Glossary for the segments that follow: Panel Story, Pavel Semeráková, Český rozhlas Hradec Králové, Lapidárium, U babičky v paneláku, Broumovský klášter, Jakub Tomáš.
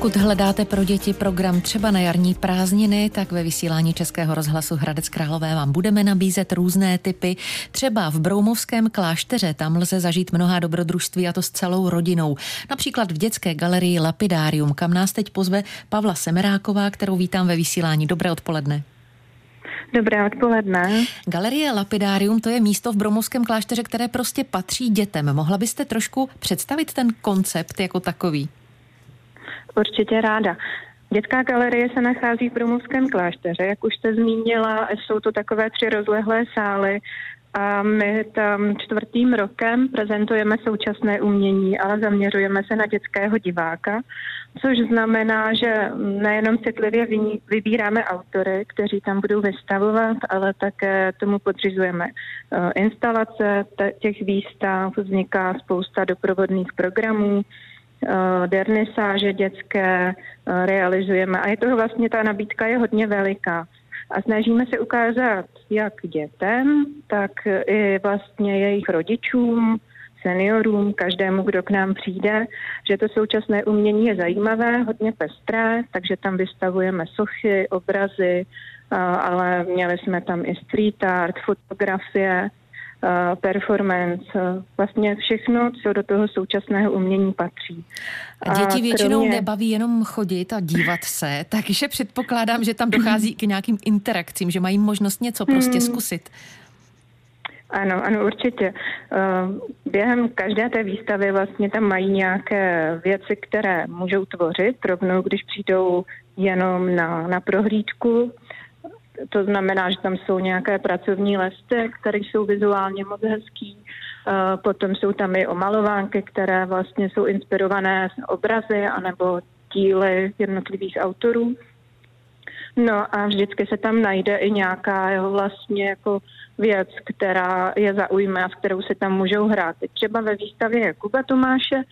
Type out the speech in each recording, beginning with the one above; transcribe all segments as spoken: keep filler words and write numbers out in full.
Pokud hledáte pro děti program třeba na jarní prázdniny, tak ve vysílání Českého rozhlasu Hradec Králové vám budeme nabízet různé typy. Třeba v Broumovském klášteře, tam lze zažít mnohá dobrodružství, a to s celou rodinou. Například v dětské galerii Lapidárium, kam nás teď pozve Pavla Semeráková, kterou vítám ve vysílání. Dobré odpoledne. Dobré odpoledne. Galerie Lapidárium, to je místo v Broumovském klášteře, které prostě patří dětem. Mohla byste trošku představit ten koncept jako takový? Určitě ráda. Dětská galerie se nachází v Broumovském klášteře, jak už jste zmínila, jsou to takové tři rozlehlé sály a my tam čtvrtým rokem prezentujeme současné umění, ale zaměřujeme se na dětského diváka, což znamená, že nejenom citlivě vybíráme autory, kteří tam budou vystavovat, ale také tomu podřizujeme instalace těch výstav, vzniká spousta doprovodných programů, dernisáže dětské realizujeme a je toho vlastně, ta nabídka je hodně veliká a snažíme se ukázat jak dětem, tak i vlastně jejich rodičům, seniorům, každému, kdo k nám přijde, že to současné umění je zajímavé, hodně pestré, takže tam vystavujeme sochy, obrazy, ale měli jsme tam i street art, fotografie, performance, vlastně všechno, co do toho současného umění patří. A děti většinou kromě... nebaví jenom chodit a dívat se, takže předpokládám, že tam dochází k nějakým interakcím, že mají možnost něco prostě zkusit. Ano, ano, určitě. Během každé té výstavy vlastně tam mají nějaké věci, které můžou tvořit, rovnou když přijdou jenom na, na prohlídku. To znamená, že tam jsou nějaké pracovní lesy, které jsou vizuálně moc hezký. Potom jsou tam i omalovánky, které vlastně jsou inspirované obrazy anebo díly jednotlivých autorů. No a vždycky se tam najde i nějaká jo, vlastně jako věc, která je zaujme a s kterou se tam můžou hrát. Třeba ve výstavě Jakuba Tomáše,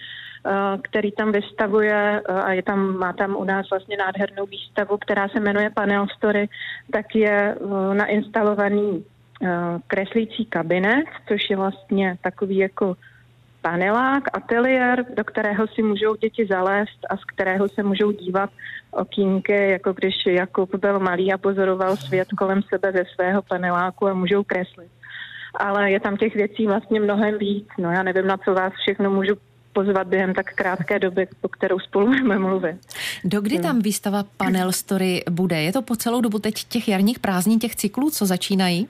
který tam vystavuje a je tam, má tam u nás vlastně nádhernou výstavu, která se jmenuje Panel Story, tak je nainstalovaný kreslící kabinet, což je vlastně takový jako panelák, ateliér, do kterého si můžou děti zalézt a z kterého se můžou dívat okýnky, jako když Jakub byl malý a pozoroval svět kolem sebe ze svého paneláku a můžou kreslit. Ale je tam těch věcí vlastně mnohem víc. No já nevím, na co vás všechno můžu pozvat během tak krátké doby, po kterou spolu budeme mluvit. Dokdy tam výstava Panel Story bude? Je to po celou dobu teď těch jarních prázdnin, těch cyklů, co začínají?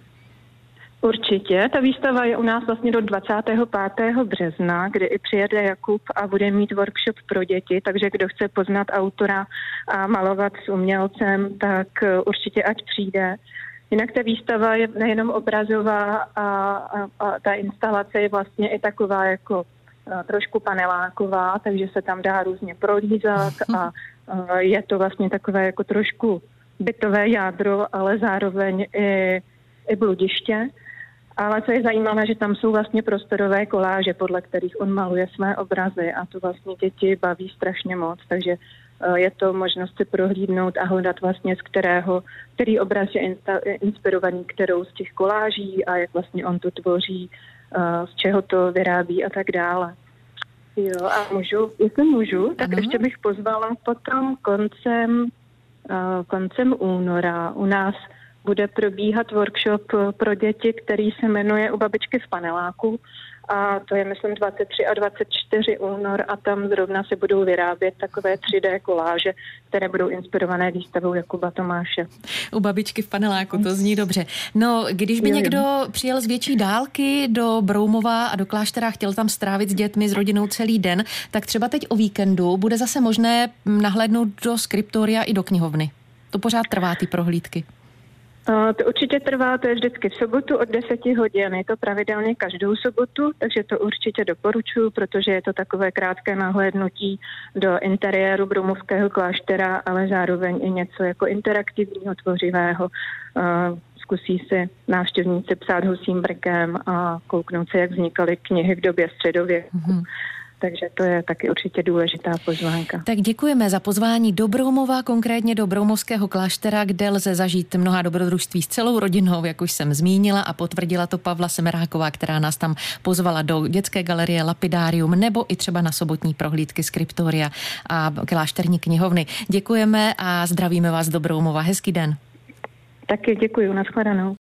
Určitě. Ta výstava je u nás vlastně do dvacátého pátého března, kdy i přijede Jakub a bude mít workshop pro děti, takže kdo chce poznat autora a malovat s umělcem, tak určitě ať přijde. Jinak ta výstava je nejenom obrazová a, a, a ta instalace je vlastně i taková jako trošku paneláková, takže se tam dá různě prolízat a, a je to vlastně takové jako trošku bytové jádro, ale zároveň i, i bludiště. Ale co je zajímavé, že tam jsou vlastně prostorové koláže, podle kterých on maluje své obrazy a to vlastně děti baví strašně moc, takže je to možnost si prohlídnout a hledat vlastně z kterého, který obraz je inspirovaný kterou z těch koláží a jak vlastně on to tvoří, z čeho to vyrábí a tak dále. Jo, a můžu, jestli můžu, tak ano. Ještě bych pozvala potom koncem, koncem února u nás bude probíhat workshop pro děti, který se jmenuje U babičky v paneláku a to je myslím dvacátého třetího a dvacátého čtvrtého února a tam zrovna se budou vyrábět takové tři dé koláže, které budou inspirované výstavou Jakuba Tomáše. U babičky v paneláku, to zní dobře. No, když by někdo přijel z větší dálky do Broumova a do kláštera, chtěl tam strávit s dětmi, s rodinou celý den, tak třeba teď o víkendu bude zase možné nahlédnout do skriptoria i do knihovny. To pořád trvá ty prohlídky. To určitě trvá, to je vždycky v sobotu od deseti hodin, je to pravidelně každou sobotu, takže to určitě doporučuji, protože je to takové krátké nahlédnutí do interiéru Broumovského kláštera, ale zároveň i něco jako interaktivního, tvořivého. Zkusí si návštěvníci psát husím brkem a kouknout se, jak vznikaly knihy v době středověku. Mm-hmm. Takže to je taky určitě důležitá pozvánka. Tak děkujeme za pozvání do Broumova, konkrétně do Broumovského kláštera, kde lze zažít mnoha dobrodružství s celou rodinou, jak už jsem zmínila, a potvrdila to Pavla Semeráková, která nás tam pozvala do dětské galerie Lapidárium nebo i třeba na sobotní prohlídky skriptoria a klášterní knihovny. Děkujeme a zdravíme vás do Broumova. Hezký den. Taky děkuji, na shledanou.